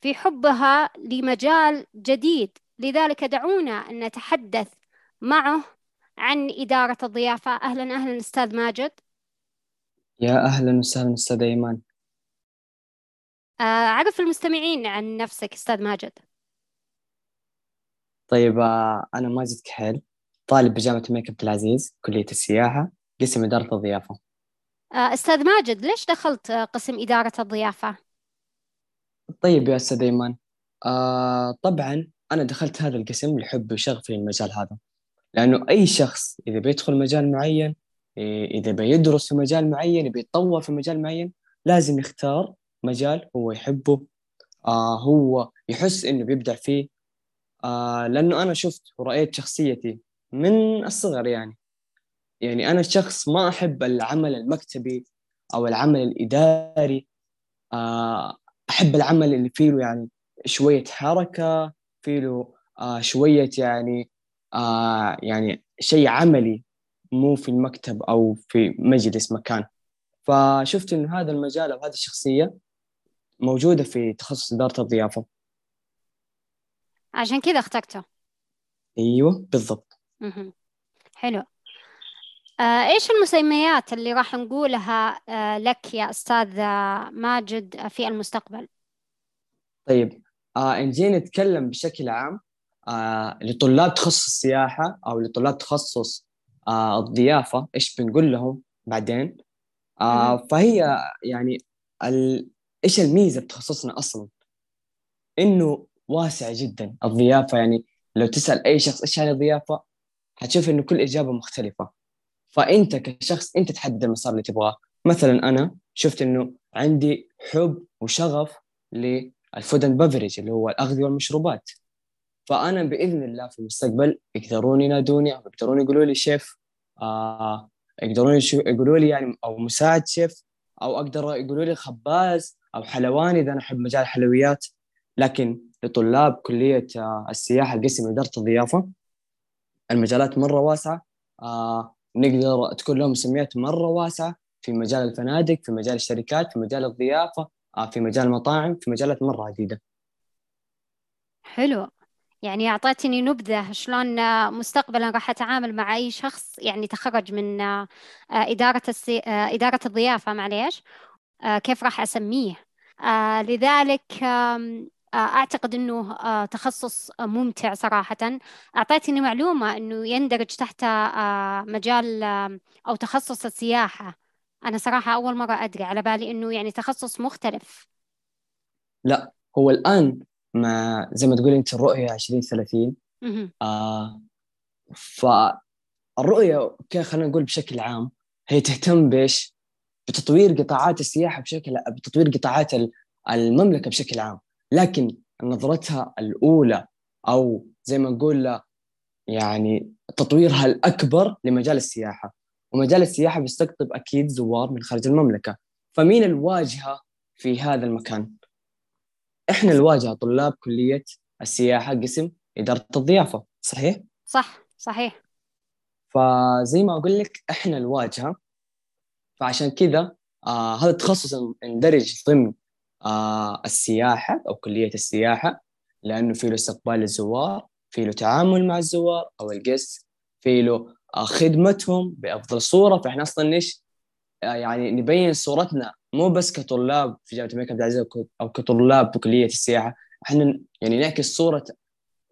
في حبها لمجال جديد، لذلك دعونا أن نتحدث معه عن إدارة الضيافة. أهلاً أهلاً أستاذ ماجد. يا أهلاً وسهلاً أستاذ إيمان. عرف المستمعين عن نفسك أستاذ ماجد. طيب، أنا ماجد كحيل، طالب بجامعة الملك عبد العزيز، كلية السياحة، قسم إدارة الضيافة. أستاذ ماجد، ليش دخلت قسم إدارة الضيافة؟ طيب يا أستاذ إيمان، طبعاً أنا دخلت هذا القسم لحب وشغفي للمجال هذا، لأنه أي شخص إذا بيدخل مجال معين، إذا بيدرس في مجال معين، بيتطور في مجال معين، لازم يختار مجال هو يحبه، هو يحس إنه بيبدع فيه. لأنه أنا شفت ورأيت شخصيتي من الصغر، يعني أنا شخص ما أحب العمل المكتبي أو العمل الإداري، أحب العمل اللي فيه يعني شوية حركة، فيه شوية يعني شيء عملي، مو في المكتب أو في مجلس مكان. فشفت إنه هذا المجال أو هذه الشخصية موجودة في تخصص إدارة الضيافة، عشان كذا اخترته. أيوة بالضبط. حلو. إيش المسميات اللي راح نقولها لك يا أستاذ ماجد في المستقبل؟ طيب، إن جينا نتكلم بشكل عام لطلاب تخصص السياحة أو لطلاب تخصص الضيافة، إيش بنقول لهم بعدين؟ فهي يعني إيش الميزة بتخصصنا أصلاً؟ إنه واسع جدا الضيافة، يعني لو تسأل أي شخص إيش يعني الضيافة، هتشوف إنه كل إجابة مختلفة. فأنت كشخص أنت تحدد المسار اللي تبغاه. مثلا أنا شفت إنه عندي حب وشغف للفود أند بافريج اللي هو الأغذية والمشروبات، فأنا بإذن الله في المستقبل يقدرون ينادوني أو يقدرون يقولوا لي شيف، يقدرون يقولوا لي يعني أو مساعد شيف، أو أقدر يقولوا لي خباز أو حلواني إذا أنا أحب مجال الحلويات. لكن لطلاب كلية السياحة قسم إدارة الضيافة المجالات مرة واسعة، نقدر تكون لهم مسميات مرة واسعة، في مجال الفنادق، في مجال الشركات، في مجال الضيافة، في مجال المطاعم، في مجالات مرة عديدة. حلو، يعني أعطيتني نبذة شلون مستقبلا راح أتعامل مع أي شخص يعني تخرج من إدارة الضيافة، معليش كيف راح أسميه. لذلك أعتقد أنه تخصص ممتع صراحة. أعطيتني معلومة أنه يندرج تحت مجال أو تخصص السياحة، أنا صراحة أول مرة أدري، على بالي أنه يعني تخصص مختلف. لا، هو الآن ما زي ما تقول أنت الرؤية 2030. فالرؤية خلينا نقول بشكل عام هي تهتم بإيش؟ بتطوير قطاعات السياحة بتطوير قطاعات المملكة بشكل عام. لكن نظرتها الأولى أو زي ما نقول يعني تطويرها الأكبر لمجال السياحة، ومجال السياحة بيستقطب أكيد زوار من خارج المملكة. فمين الواجهة في هذا المكان؟ إحنا الواجهة طلاب كلية السياحة قسم إدارة الضيافة، صحيح؟ صح، صحيح. فزي ما أقول لك إحنا الواجهة، فعشان كذا هذا التخصص اندرج ضمن السياحة أو كلية السياحة، لأنه فيه له استقبال الزوار، فيه له تعامل مع الزوار أو الجست، فيه له خدمتهم بأفضل صورة. فإحنا أصلاً ليش يعني نبين صورتنا مو بس كطلاب في جامعة الملك عبد العزيز أو كطلاب بكلية السياحة، إحنا يعني نعكس صورة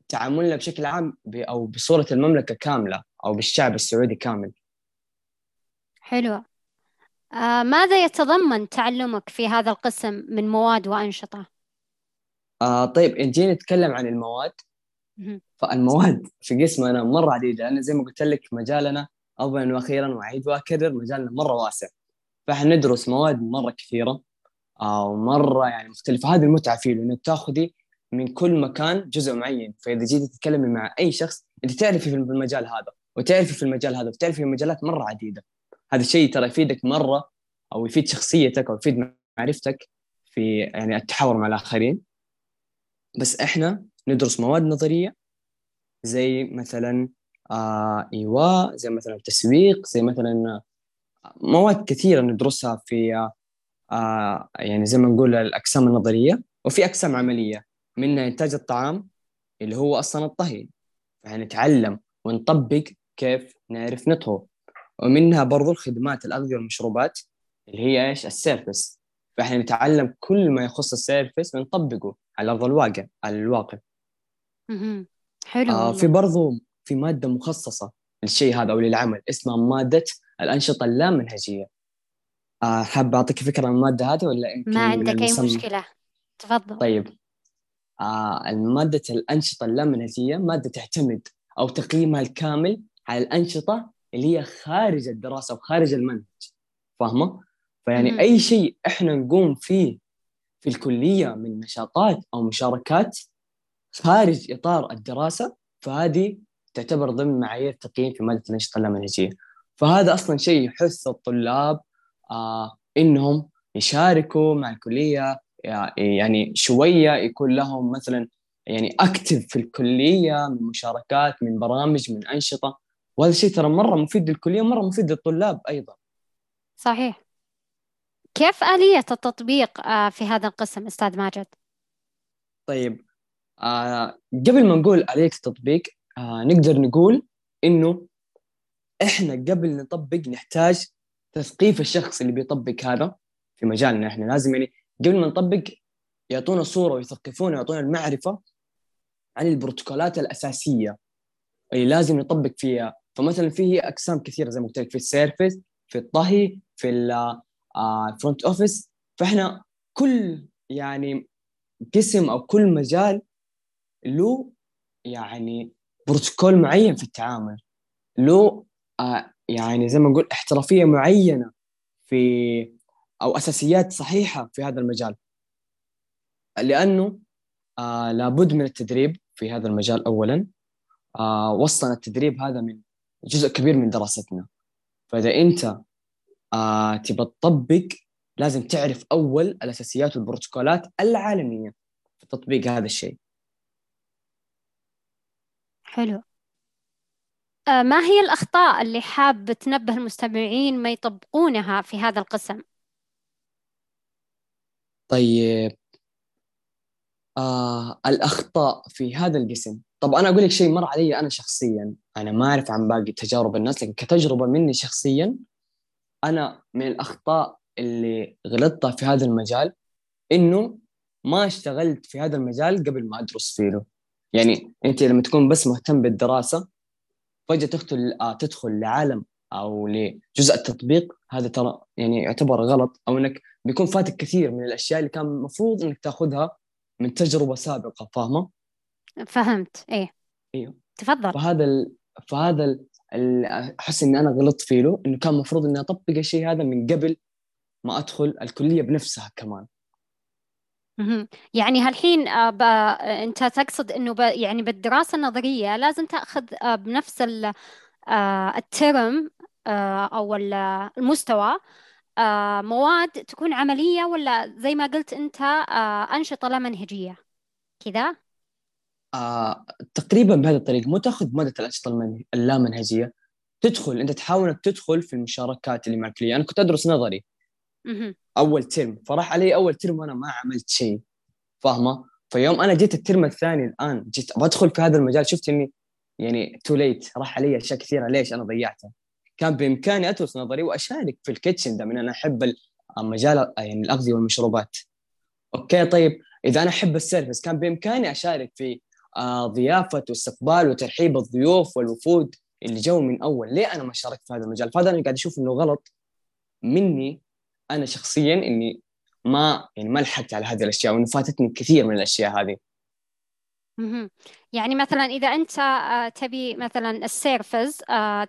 تعاملنا بشكل عام أو بصورة المملكة كاملة أو بالشعب السعودي كامل. حلو. ماذا يتضمن تعلمك في هذا القسم من مواد وأنشطة؟ طيب، إن جينا نتكلم عن المواد، فالمواد في قسمنا مرة عديدة، لأن زي ما قلت لك مجالنا أولاً وأخيراً، وأعيد وأكرر، مجالنا مرة واسع، فإحنا ندرس مواد مرة كثيرة ومرة يعني مختلفة. هذه المتعة فيه، لأنه تأخذي من كل مكان جزء معين، فإذا جيت تتكلمي مع أي شخص أنت تعرفي في المجال هذا وتعرفي في المجال هذا وتعرفي في مجالات مرة عديدة. هذا الشيء ترى يفيدك مرة، أو يفيد شخصيتك أو يفيد معرفتك في يعني التحاور مع الآخرين. بس إحنا ندرس مواد نظرية زي مثلا إيواء، زي مثلا التسويق، زي مثلا مواد كثيرة ندرسها في يعني زي ما نقول الأقسام النظرية، وفي أقسام عملية منها إنتاج الطعام اللي هو أصلا الطهي، فهنتعلم ونطبق كيف نعرف نطهو. ومنها برضو الخدمات الأغذية والمشروبات اللي هي إيش السيرفس، فإحنا نتعلم كل ما يخص السيرفس ونطبقه على أرض الواقع على الواقع. حلو. في برضو في مادة مخصصة للشيء هذا أو للعمل اسمها مادة الأنشطة اللامنهجية. حاب أعطيك فكرة عن المادة هذه ولا يمكن؟ ما عندك أي مشكلة، تفضل. طيب المادة الأنشطة اللامنهجية مادة تعتمد أو تقييمها الكامل على الأنشطة اللي هي خارج الدراسة وخارج المنهج، فاهمة؟ فيعني أي شيء إحنا نقوم فيه في الكلية من نشاطات أو مشاركات خارج إطار الدراسة فهذه تعتبر ضمن معايير التقييم في مادة الأنشطة اللامنهجية. فهذا أصلاً شيء يحث الطلاب إنهم يشاركوا مع الكلية، يعني شوية يكون لهم مثلاً يعني أكتف في الكلية من مشاركات، من برامج، من أنشطة. وهذا الشيء ترى مرة مفيد للكلية، مرة مفيد للطلاب أيضاً. صحيح. كيف آلية التطبيق في هذا القسم أستاذ ماجد؟ طيب قبل ما نقول آلية التطبيق نقدر نقول إنه إحنا قبل نطبق نحتاج تثقيف الشخص اللي بيطبق هذا في مجالنا. إحنا لازم يعني قبل ما نطبق يعطونا صورة ويثقفونا ويعطونا المعرفة عن البروتوكولات الأساسية اللي لازم نطبق فيها. فمثلا فيه أقسام كثيرة زي ما قلت لك، في السيرفس، في الطهي، في الفرونت أوفيس. فإحنا كل يعني قسم أو كل مجال له يعني بروتوكول معين في التعامل، له يعني زي ما نقول احترافية معينة في أو أساسيات صحيحة في هذا المجال، لأنه لابد من التدريب في هذا المجال أولاً. وصلنا التدريب هذا من جزء كبير من دراستنا. فإذا أنت تبى تطبق لازم تعرف أول الأساسيات والبروتوكولات العالمية في تطبيق هذا الشيء. حلو. ما هي الأخطاء اللي حاب تنبه المستمعين ما يطبقونها في هذا القسم؟ طيب الأخطاء في هذا القسم، طب أنا أقول لك شيء مر علي أنا شخصياً، أنا ما أعرف عن باقي تجارب الناس لكن كتجربة مني شخصياً، أنا من الأخطاء اللي غلطتها في هذا المجال إنه ما اشتغلت في هذا المجال قبل ما أدرس فيه. يعني أنت لما تكون بس مهتم بالدراسة فجأة تدخل لعالم أو لجزء التطبيق، هذا ترى يعني يعتبر غلط، أو أنك بيكون فاتك كثير من الأشياء اللي كان مفروض أنك تأخذها من تجربة سابقة، فاهمة؟ فهمت. ايوه تفضل. فهذا احس اني انا غلطت فيه، انه كان مفروض اني اطبق الشيء هذا من قبل ما ادخل الكلية بنفسها كمان. يعني هالحين انت تقصد انه يعني بالدراسة النظرية لازم تاخذ بنفس الترم او المستوى مواد تكون عملية، ولا زي ما قلت أنت أنشطة لا منهجية كذا؟ تقريباً بهذا الطريق. مو تأخذ مادة الأنشطة اللا منهجية، تدخل أنت تحاول تدخل في المشاركات اللي مع الكلية. أنا كنت أدرس نظري أول ترم، فراح علي أول ترم وأنا ما عملت شيء، فاهمة؟ فيوم أنا جيت الترم الثاني الآن جيت بدخل في هذا المجال شفت إني يعني too late، راح علي أشياء كثيرة ليش أنا ضيعتها. كان بإمكاني أدرس نظري وأشارك في الكيتشن ده من أنا أحب المجال يعني الأغذية والمشروبات. أوكي طيب إذا أنا أحب السيرفس كان بإمكاني أشارك في ضيافة واستقبال وترحيب الضيوف والوفود اللي جو من أول، ليه أنا ما شاركت في هذا المجال؟ فهذا أنا قاعد أشوف إنه غلط مني أنا شخصياً، إني ما لحقت على هذه الأشياء وإنه فاتتني كثير من الأشياء هذه. يعني مثلا إذا أنت تبي مثلا السيرفز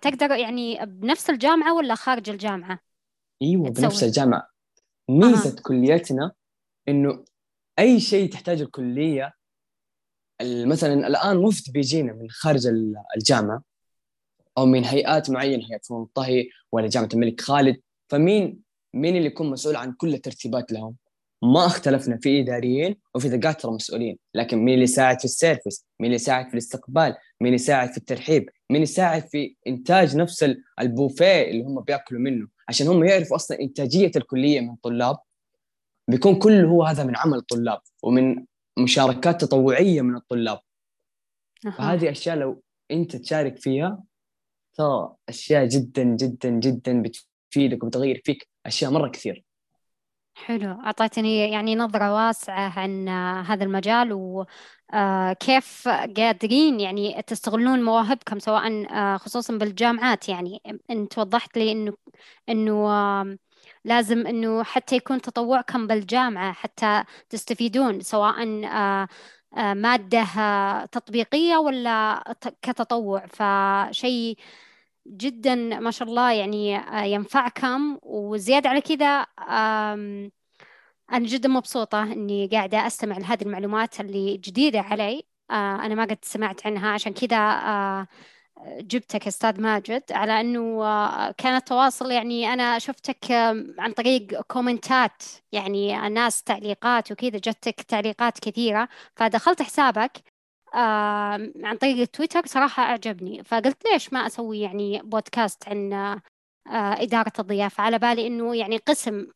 تقدر يعني بنفس الجامعة ولا خارج الجامعة؟ أيوة بنفس الجامعة. ميزة كليتنا إنه أي شيء تحتاج الكلية مثلا الآن وفد بيجينا من خارج الجامعة أو من هيئات معينة، هيئة فنون الطهي ولا جامعة الملك خالد، فمين اللي يكون مسؤول عن كل الترتيبات لهم؟ ما اختلفنا في إداريين وفي دكاترة مسؤولين، لكن مين اللي يساعد في السيرفس؟ مين اللي يساعد في الاستقبال؟ مين يساعد في الترحيب؟ مين يساعد في إنتاج نفس البوفيه اللي هم بيأكلوا منه؟ عشان هم يعرفوا أصلا إنتاجية الكلية من طلاب، بيكون كله هو هذا من عمل الطلاب ومن مشاركات تطوعية من الطلاب. فهذه أشياء لو أنت تشارك فيها ترى أشياء جدا جدا جدا بتفيدك وبتغير فيك أشياء مرة كثير. حلو، أعطيتني يعني نظرة واسعة عن هذا المجال وكيف قادرين يعني تستغلون مواهبكم، سواء خصوصا بالجامعات. يعني أنت وضحت لي أنه لازم أنه حتى يكون تطوعكم بالجامعة حتى تستفيدون، سواء مادة تطبيقية ولا كتطوع، فشيء جدا ما شاء الله يعني ينفعكم. وزيادة على كذا أنا جدا مبسوطة أني قاعدة أستمع لهذه المعلومات اللي جديدة علي، أنا ما قد سمعت عنها، عشان كذا جبتك أستاذ ماجد، على أنه كان التواصل يعني أنا شفتك عن طريق كومنتات، يعني الناس تعليقات وكذا، جتك تعليقات كثيرة، فدخلت حسابك عن طريق تويتر، صراحة أعجبني، فقلت ليش ما أسوي يعني بودكاست عن إدارة الضيافة. على بالي إنه يعني قسم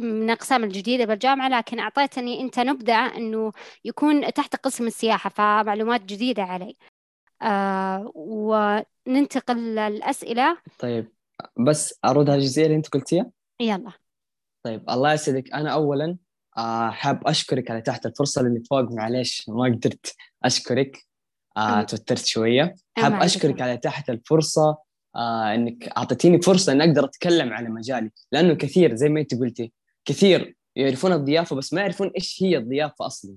من أقسام الجديدة بالجامعة، لكن أعطيتني أنت نبدأ إنه يكون تحت قسم السياحة، فمعلومات جديدة علي. وننتقل للأسئلة. طيب بس أرد على الجزئية اللي أنت قلتيها. يلا. طيب الله يسعدك، أنا أولاً حاب أشكرك على تحت الفرصة اللي تفوق، معليش ما قدرت أشكرك، توترت شوية. حاب أشكرك على تحت الفرصة، أنك أعطتيني فرصة أن أقدر أتكلم على مجالي، لأنه كثير زي ما أنت قلتي كثير يعرفون الضيافة بس ما يعرفون إيش هي الضيافة أصلاً.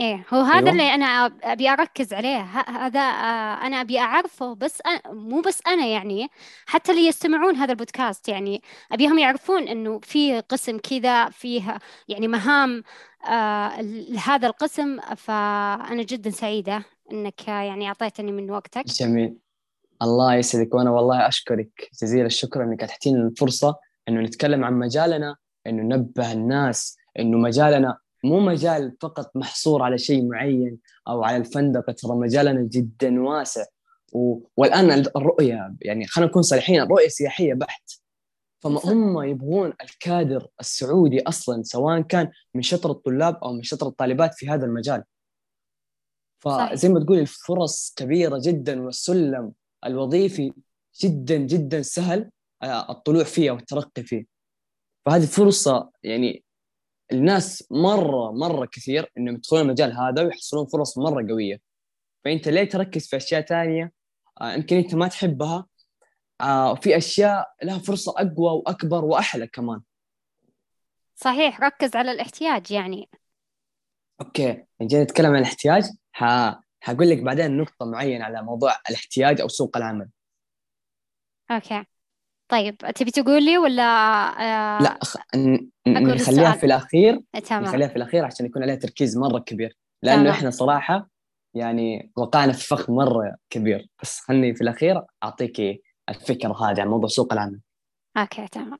إيه هو هذا اللي أنا أبي أركز عليه، هذا أنا أبي أعرفه، بس مو بس أنا يعني حتى اللي يستمعون هذا البودكاست، يعني أبيهم يعرفون إنه في قسم كذا فيه يعني مهام لهذا القسم. فأنا جدا سعيدة إنك يعني أعطيتني من وقتك. جميل، الله يسعدك، وأنا والله أشكرك جزيل الشكر إنك أعطيتني الفرصة إنه نتكلم عن مجالنا، إنه ننبه الناس إنه مجالنا مو مجال فقط محصور على شيء معين أو على الفندقة، ترى مجالنا جدا واسع. والآن الرؤية يعني خلينا نكون صريحين، الرؤية سياحية بحت، فما هم يبغون الكادر السعودي أصلا، سواء كان من شطر الطلاب أو من شطر الطالبات في هذا المجال. فزي ما تقول الفرص كبيرة جدا، والسلم الوظيفي جدا جدا سهل الطلوع فيه والترقي فيه. فهذه فرصة يعني الناس مرة كثير إنه يدخلون المجال هذا ويحصلون فرص مرة قوية. فأنت ليه تركز في أشياء تانية يمكن أنت ما تحبها، وفي أشياء لها فرصة أقوى وأكبر وأحلى كمان. صحيح، ركز على الاحتياج يعني. أوكي، نجي نتكلم عن الاحتياج، هقول لك بعدين نقطة معينة على موضوع الاحتياج أو سوق العمل. أوكي طيب، تبي تقولي ولا لا نخليها في الأخير؟ نخليها في الأخير عشان يكون عليها تركيز مرة كبير، لأنه إحنا صراحة يعني وقعنا في فخ مرة كبير، بس خلني في الأخير أعطيك الفكرة هذه عن موضوع سوق العمل. أوكي تمام.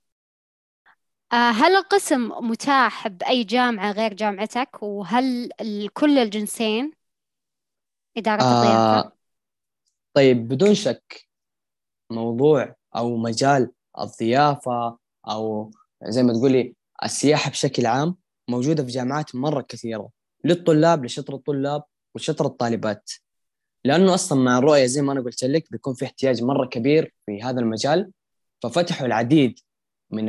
هل القسم متاح بأي جامعة غير جامعتك، وهل كل الجنسين إدارة الضيافة؟ طيب بدون شك موضوع أو مجال الضيافة أو زي ما تقولي السياحة بشكل عام موجودة في جامعات مرة كثيرة، للطلاب، لشطر الطلاب وشطر الطالبات، لأنه أصلا مع الرؤية زي ما أنا قلت لك بيكون في احتياج مرة كبير في هذا المجال. ففتحوا العديد من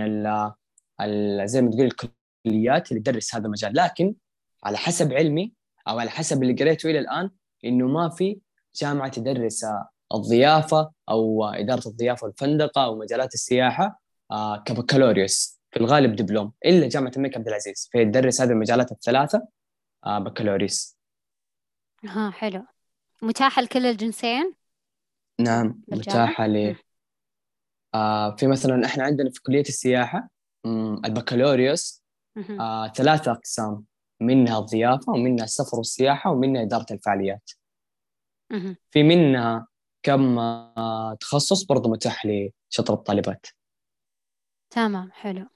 زي ما تقولي الكليات اللي تدرس هذا المجال، لكن على حسب علمي أو على حسب اللي قريته إلى الآن إنه ما في جامعة تدرس الضيافة أو إدارة الضيافة والفندقة أو مجالات السياحة كبكالوريوس، في الغالب دبلوم، إلا جامعة الملك عبد العزيز في تدرس هذه المجالات الثلاثة بكالوريوس. حلو، متاحة لكل الجنسين؟ نعم متاحة في مثلا إحنا عندنا في كلية السياحة البكالوريوس 3 أقسام، منها الضيافة ومنها السفر والسياحة ومنها إدارة الفعاليات. في منها كم تخصص برضو متاح لشطر الطالبات. تمام، حلو.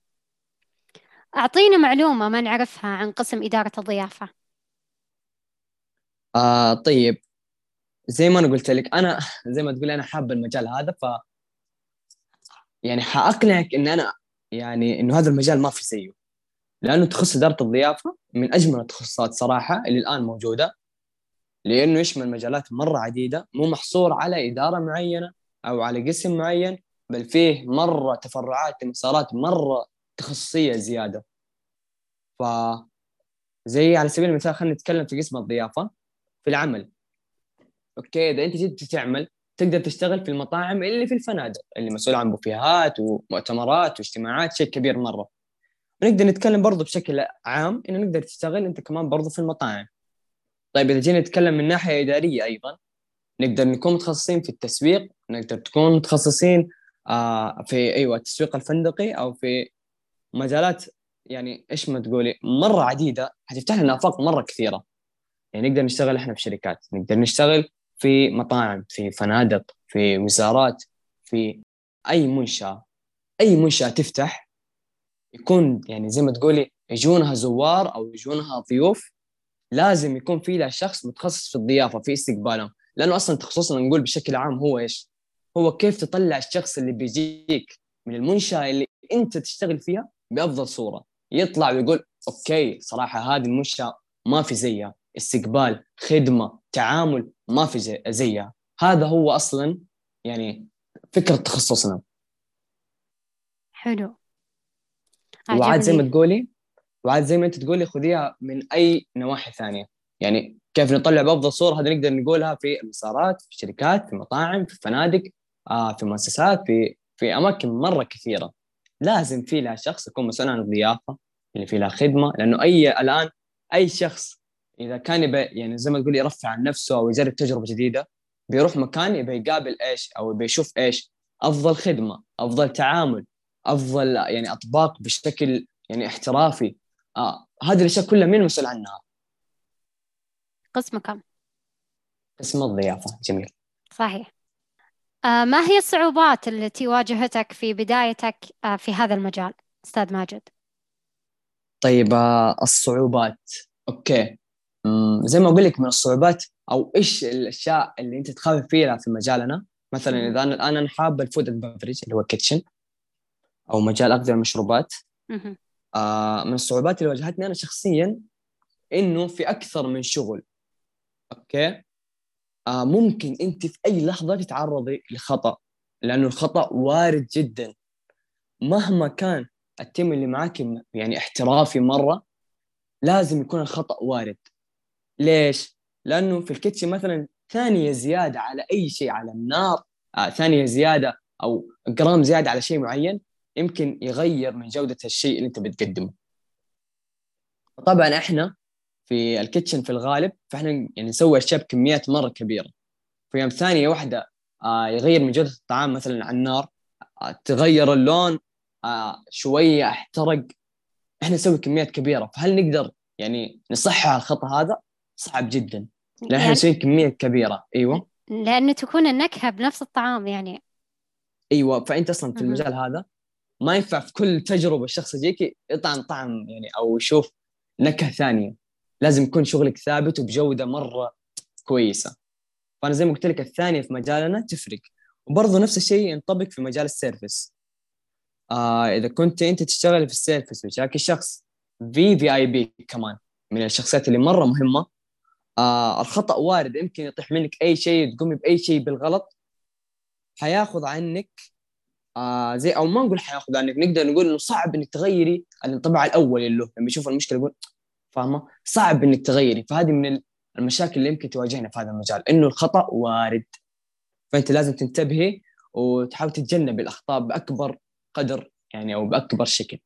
أعطينا معلومة ما نعرفها عن قسم إدارة الضيافة. طيب، زي ما أنا قلت لك، أنا زي ما تقول أنا حابة المجال هذا، ف يعني حأقنعك إن أنا يعني إنه هذا المجال ما في زيه، لأنه تخصص إدارة الضيافة من أجمل التخصصات صراحة اللي الآن موجودة، لأنه يشمل مجالات مرة عديدة، مو محصور على إدارة معينة أو على قسم معين، بل فيه مرة تفرعات مسارات مرة تخصصية زيادة. فزي على سبيل المثال خلينا نتكلم في قسم الضيافة في العمل. أوكي، إذا أنت جيت تعمل تقدر تشتغل في المطاعم اللي في الفنادق اللي مسؤول عن بوفيهات ومؤتمرات واجتماعات، شيء كبير مرة. ونقدر نتكلم برضو بشكل عام إنه نقدر تشتغل أنت كمان برضو في المطاعم. طيب، إذا جينا نتكلم من ناحية إدارية أيضا، نقدر نكون متخصصين في التسويق، نقدر تكون متخصصين في التسويق الفندقي أو في مجالات يعني إيش ما تقولي مرة عديدة، هتفتح لنا آفاق مرة كثيرة. يعني نقدر نشتغل إحنا في شركات، نقدر نشتغل في مطاعم، في فنادق، في وزارات، في أي منشأة تفتح يكون يعني زي ما تقولي يجونها زوار أو يجونها ضيوف، لازم يكون في له شخص متخصص في الضيافة في استقبالهم. لأنه أصلاً تخصصنا نقول بشكل عام هو إيش؟ هو كيف تطلع الشخص اللي بيجيك من المنشأة اللي أنت تشتغل فيها بأفضل صورة، يطلع ويقول أوكي صراحة هذه المنشأة ما في زيها استقبال، خدمة، تعامل، ما في زيها. هذا هو أصلاً يعني فكرة تخصصنا. حلو، عجبني. وعاد زي ما أنت تقولي خذيها من أي نواحي ثانية، يعني كيف نطلع بأفضل صورة، هذا نقدر نقولها في المسارات، في الشركات، في المطاعم، في الفنادق، في المؤسسات، في أماكن مرة كثيرة. لازم في لها شخص يكون مسؤول عن الضيافة اللي في لها خدمة، لأنه الآن أي شخص إذا كان يبي يعني زي ما تقولي يرفع عن نفسه أو يجرب تجربة جديدة، بيروح مكان يبي يقابل إيش أو بيشوف إيش أفضل خدمة، أفضل تعامل، أفضل يعني أطباق بشكل يعني احترافي. هذه الأشياء كلها مين مسؤول عنها؟ قسم كم؟ قسم الضيافة. جميل، صحيح. ما هي الصعوبات التي واجهتك في بدايتك في هذا المجال أستاذ ماجد؟ طيب، الصعوبات، أوكي، زي ما أقول لك من الصعوبات أو إيش الأشياء اللي أنت تخاف فيها في مجالنا. مثلا إذا أنا حابة الفود أند بافريج اللي هو كيتشن أو مجال أقدر المشروبات، من الصعوبات اللي واجهتني أنا شخصياً إنه في أكثر من شغل. أوكي، ممكن أنت في أي لحظة تتعرضي لخطأ، لأنه الخطأ وارد جداً مهما كان التيم اللي معاك يعني احترافي مرة، لازم يكون الخطأ وارد. ليش؟ لأنه في الكيتشن مثلاً ثانية زيادة على أي شيء، على النار، ثانية زيادة أو جرام زيادة على شيء معين يمكن يغير من جودة الشيء اللي أنت بتقدمه. طبعاً إحنا في الكيتشن في الغالب فإحنا يعني نسوي أشياء بكميات مرة كبيرة. في يوم ثانية واحدة يغير من جودة الطعام مثلاً على النار، تغير اللون، شوية احترق، إحنا نسوي كميات كبيرة. فهل نقدر يعني نصحح الخطأ هذا؟ صعب جداً، لأن إحنا نسوي كميات كبيرة. أيوة، لأنه تكون النكهة بنفس الطعام يعني. أيوة، فأنت أصلاً في المجال هذا ما ينفع في كل تجربة الشخص يجيك يطعم طعم يعني أو يشوف نكهة ثانية، لازم يكون شغلك ثابت وبجودة مرة كويسة. فأنا زي ما قلت لك الثانية في مجالنا تفرق. وبرضه نفس الشيء ينطبق في مجال السيرفس. إذا كنت أنت تشتغل في السيرفس وشاكي شخص VIP كمان من الشخصيات اللي مرة مهمة، الخطأ وارد، يمكن يطيح منك أي شيء، تقومي بأي شيء بالغلط، حياخذ عنك زي أو ما نقول حياخذ عنك، نقدر نقول إنه صعب إنك تغيري الانطباع الأول اللي لما يشوف المشكلة يقول فاهمة، صعب إنك تغيري. فهذه من المشاكل اللي يمكن تواجهنا في هذا المجال، إنه الخطأ وارد، فأنت لازم تنتبهي وتحاول تتجنب الأخطاء بأكبر قدر يعني أو بأكبر شكل.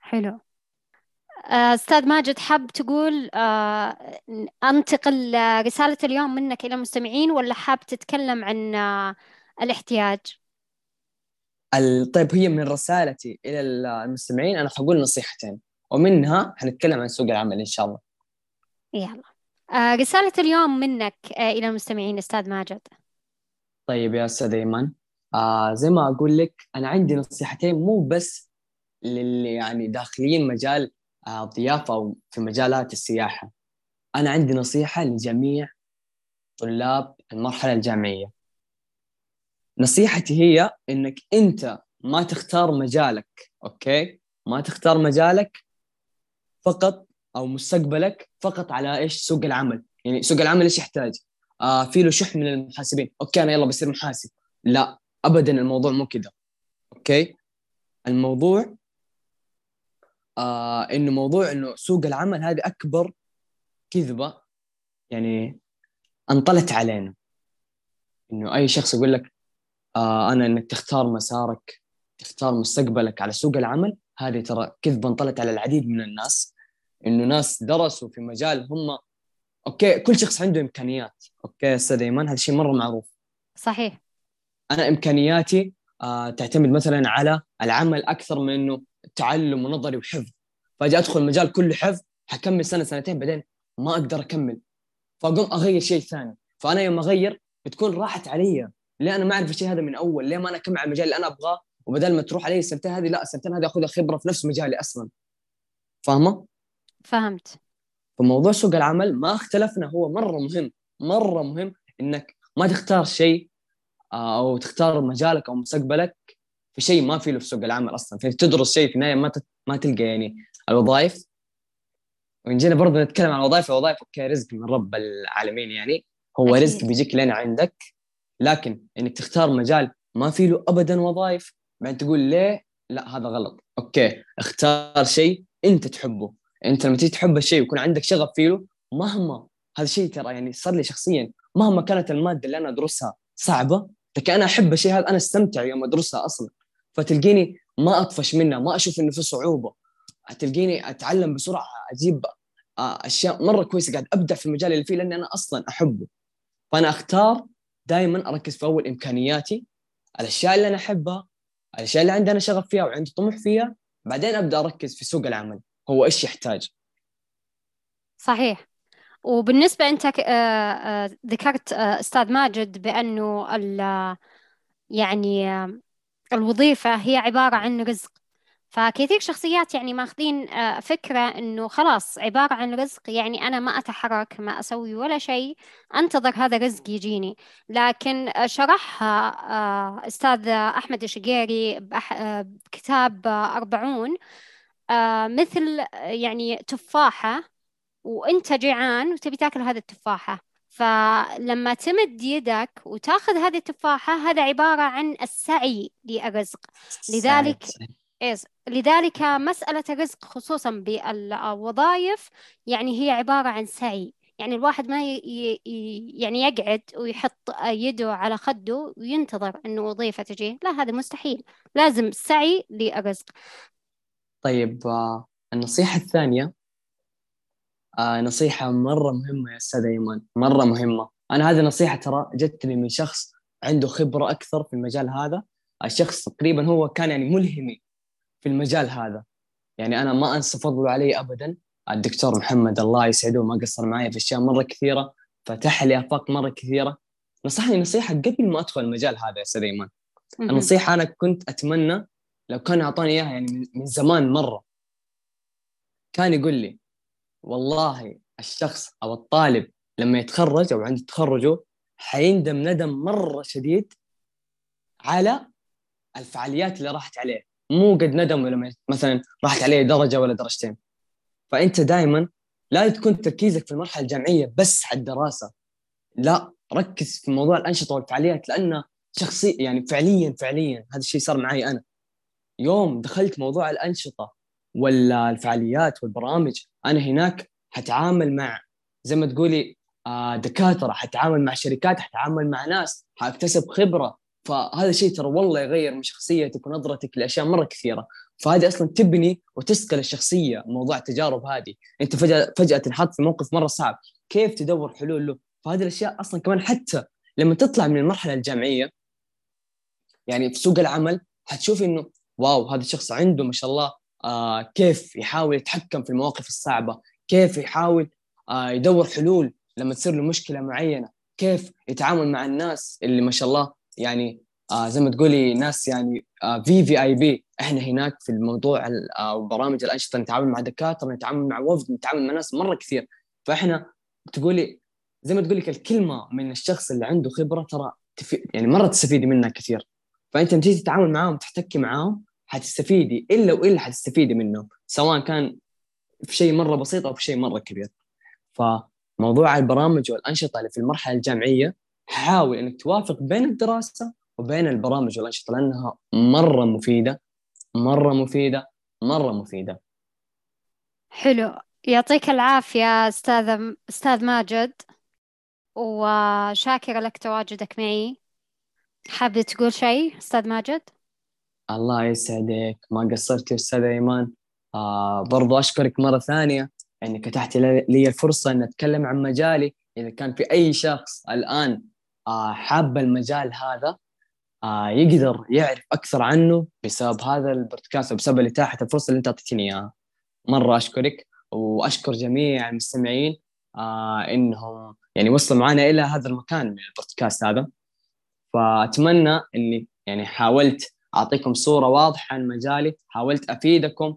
حلو. أستاذ ماجد، حاب تقول أنتقل رسالة اليوم منك إلى المستمعين، ولا حاب تتكلم عن الاحتياج؟ طيب، هي من رسالتي إلى المستمعين أنا حقول نصيحتين. ومنها حنتكلم عن سوق العمل إن شاء الله. يلا رسالة اليوم منك إلى المستمعين أستاذ ماجد. طيب يا أستاذ إيمان، زي ما أقول لك أنا عندي نصيحتين مو بس للي يعني داخلين مجال الضيافة أو في مجالات السياحة، أنا عندي نصيحة لجميع طلاب المرحلة الجامعية. نصيحتي هي إنك أنت ما تختار مجالك، أوكي؟ ما تختار مجالك فقط أو مستقبلك فقط على إيش سوق العمل. يعني سوق العمل إيش يحتاج؟ في له شح من المحاسبين، أوكي أنا يلا بصير محاسب. لا أبداً، الموضوع مو كده، أوكي؟ الموضوع إنه موضوع إنه سوق العمل هذه أكبر كذبة يعني انطلت علينا، إنه أي شخص يقول لك أنا إنك تختار مسارك تختار مستقبلك على سوق العمل، هذه ترى كذبة انطلت على العديد من الناس. إنه ناس درسوا في مجال هم، أوكي كل شخص عنده إمكانيات، أوكي أستاذ إيمان هذا شيء مرة معروف صحيح. أنا إمكانياتي تعتمد مثلا على العمل أكثر من إنه تعلم ونظري وحفظ، فأجي أدخل مجال كله حفظ حكمل سنة سنتين بعدين ما أقدر أكمل، فأقوم أغير شيء ثاني. فأنا يوم أغير بتكون راحت علي، ليه أنا ما أعرف الشيء هذا من أول، ليه ما أنا أكمل على المجال اللي أنا أبغاه، وبدل ما تروح علي السنتين هذه لا السنتين هذه أخذها خبرة في نفس مجالي أصلا. فاهمة؟ فهمت. فموضوع سوق العمل ما اختلفنا هو مرة مهم، مرة مهم إنك ما تختار شيء أو تختار مجالك أو مستقبلك في شيء ما في له في سوق العمل أصلا، فتدرس شيء في النهاية ما تلقى يعني الوظائف. ونجينا برضه نتكلم عن الوظائف، الوظائف كرزق من رب العالمين، يعني هو أكيد رزق بيجيك لنا عندك، لكن إنك تختار مجال ما في له أبدا وظائف بعدين تقول ليه لا هذا غلط. أوكي اختار شيء أنت تحبه، أنت لما تيجي تحب الشيء ويكون عندك شغف فيه مهما هذا الشيء، ترى يعني صار لي شخصيا مهما كانت المادة اللي أنا أدرسها صعبة لكن أنا أحب الشيء هذا، أنا استمتع يوم أدرسها أصلا، فتلقيني ما أطفش منها، ما أشوف إنه في صعوبة، تلقيني أتعلم بسرعة، أجيب أشياء مرة كويسة، قاعد أبدع في المجال اللي فيه لأن أنا أصلا أحبه. فأنا أختار دائما أركز في أول إمكانياتي، الأشياء اللي أنا أحبها، الأشياء اللي عندي أنا شغف فيها وعندي طموح فيها، بعدين أبدأ أركز في سوق العمل هو إيش يحتاج. صحيح. وبالنسبة أنت ذكرت أستاذ ماجد بأنه يعني الوظيفة هي عبارة عن رزق، فكثير شخصيات يعني ماخذين فكرة أنه خلاص عبارة عن رزق، يعني أنا ما أتحرك ما أسوي ولا شيء أنتظر هذا رزق يجيني. لكن شرحها أستاذ أحمد الشقيري بكتاب 40 مثل يعني تفاحة وأنت جيعان وتبي تأكل هذه التفاحة، فلما تمد يدك وتأخذ هذه التفاحة هذا عبارة عن السعي للرزق. لذلك لذلك مسألة الرزق خصوصاً بالوظائف يعني هي عبارة عن سعي، يعني الواحد ما يعني يقعد ويحط يده على خده وينتظر أنه وظيفة تجيه، لا هذا مستحيل، لازم سعي للرزق. طيب النصيحة الثانية نصيحة مرة مهمة يا أستاذ إيمان، مرة مهمة. أنا هذه نصيحة ترى جتني من شخص عنده خبرة أكثر في المجال هذا، الشخص تقريباً هو كان يعني ملهمي في المجال هذا، يعني أنا ما أنسى فضله علي أبداً، الدكتور محمد الله يسعده ما قصر معي في أشياء مرة كثيرة، فتح لي آفاق مرة كثيرة، نصحني نصيحة قبل ما أدخل المجال هذا يا أستاذ إيمان. النصيحة أنا كنت أتمنى لو كان أعطاني إياها يعني من زمان مرة، كان يقول لي والله الشخص أو الطالب لما يتخرج أو عند تخرجه حيندم ندم مرة شديد على الفعاليات اللي راحت عليه، مو قد ندم ولا مثلا راحت عليه درجة ولا درجتين. فأنت دائما لا تكون تركيزك في المرحلة الجامعية بس على الدراسة، لا ركز في موضوع الأنشطة والفعاليات، لأن شخصي يعني فعليا هذا الشيء صار معي أنا، يوم دخلت موضوع الأنشطة ولا الفعاليات والبرامج أنا هناك هتعامل مع زي ما تقولي دكاترة، هتعامل مع شركات، هتعامل مع ناس، هاكتسب خبرة، فهذا شيء ترى والله يغير من شخصيتك ونظرتك لأشياء مرة كثيرة، فهذه أصلا تبني وتسكل الشخصية. موضوع التجارب هذه أنت فجأة تنحط في موقف مرة صعب كيف تدور حلول له، فهذه الأشياء أصلا كمان حتى لما تطلع من المرحلة الجامعية يعني في سوق العمل هتشوف إنه واو هذا الشخص عنده ما شاء الله كيف يحاول يتحكم في المواقف الصعبة، كيف يحاول يدور حلول لما تصير له مشكلة معينة، كيف يتعامل مع الناس اللي ما شاء الله يعني زي ما تقولي ناس يعني VIP. احنا هناك في الموضوع برامج الأنشطة نتعامل مع دكاترة، نتعامل مع وفد، نتعامل مع ناس مرة كثير. فاحنا تقولي زي ما تقولك الكلمة من الشخص اللي عنده خبرة ترى يعني مرة تستفيدي منها كثير. فأنت لما تيجي تتعامل معاهم تحتكي معاهم حتستفيدي إلا حتستفيدي منهم، سواء كان في شيء مرة بسيط أو في شيء مرة كبير. فموضوع البرامج والأنشطة اللي في المرحلة الجامعية حاول أنك توافق بين الدراسة وبين البرامج والأنشطة، لأنها مرة مفيدة مرة مفيدة مرة مفيدة. حلو، يعطيك العافية أستاذ ماجد، وشاكرة لك تواجدك معي. حابة تقول شيء أستاذ ماجد؟ الله يسعدك، ما قصرتي أستاذ إيمان. برضو أشكرك مرة ثانية أنك أتحت لي الفرصة أن أتكلم عن مجالي. إذا كان في أي شخص الآن حاب المجال هذا يقدر يعرف أكثر عنه بسبب هذا البودكاست وبسبب اللي تحت الفرصة اللي أنت أعطيتني إياها. مرة أشكرك، وأشكر جميع المستمعين إنهم يعني وصلوا معنا إلى هذا المكان من البودكاست هذا. فأتمنى إني يعني حاولت أعطيكم صورة واضحة عن مجالي، حاولت أفيدكم.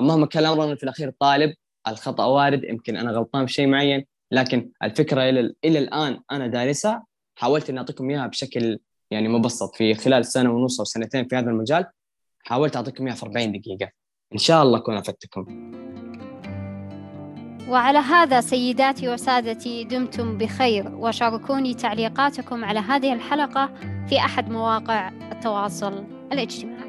مهما كان الأمر في الأخير طالب، الخطأ وارد، يمكن أنا غلطان في شيء معين، لكن الفكرة إلى الآن أنا دارسها، حاولت إن أعطيكم إياها بشكل يعني مبسط في خلال سنة ونص أو سنتين في هذا المجال، حاولت أعطيكم إياها في 40 دقيقة. إن شاء الله أكون أفدتكم. وعلى هذا سيداتي وسادتي، دمتم بخير، وشاركوني تعليقاتكم على هذه الحلقة في أحد مواقع التواصل الاجتماعي.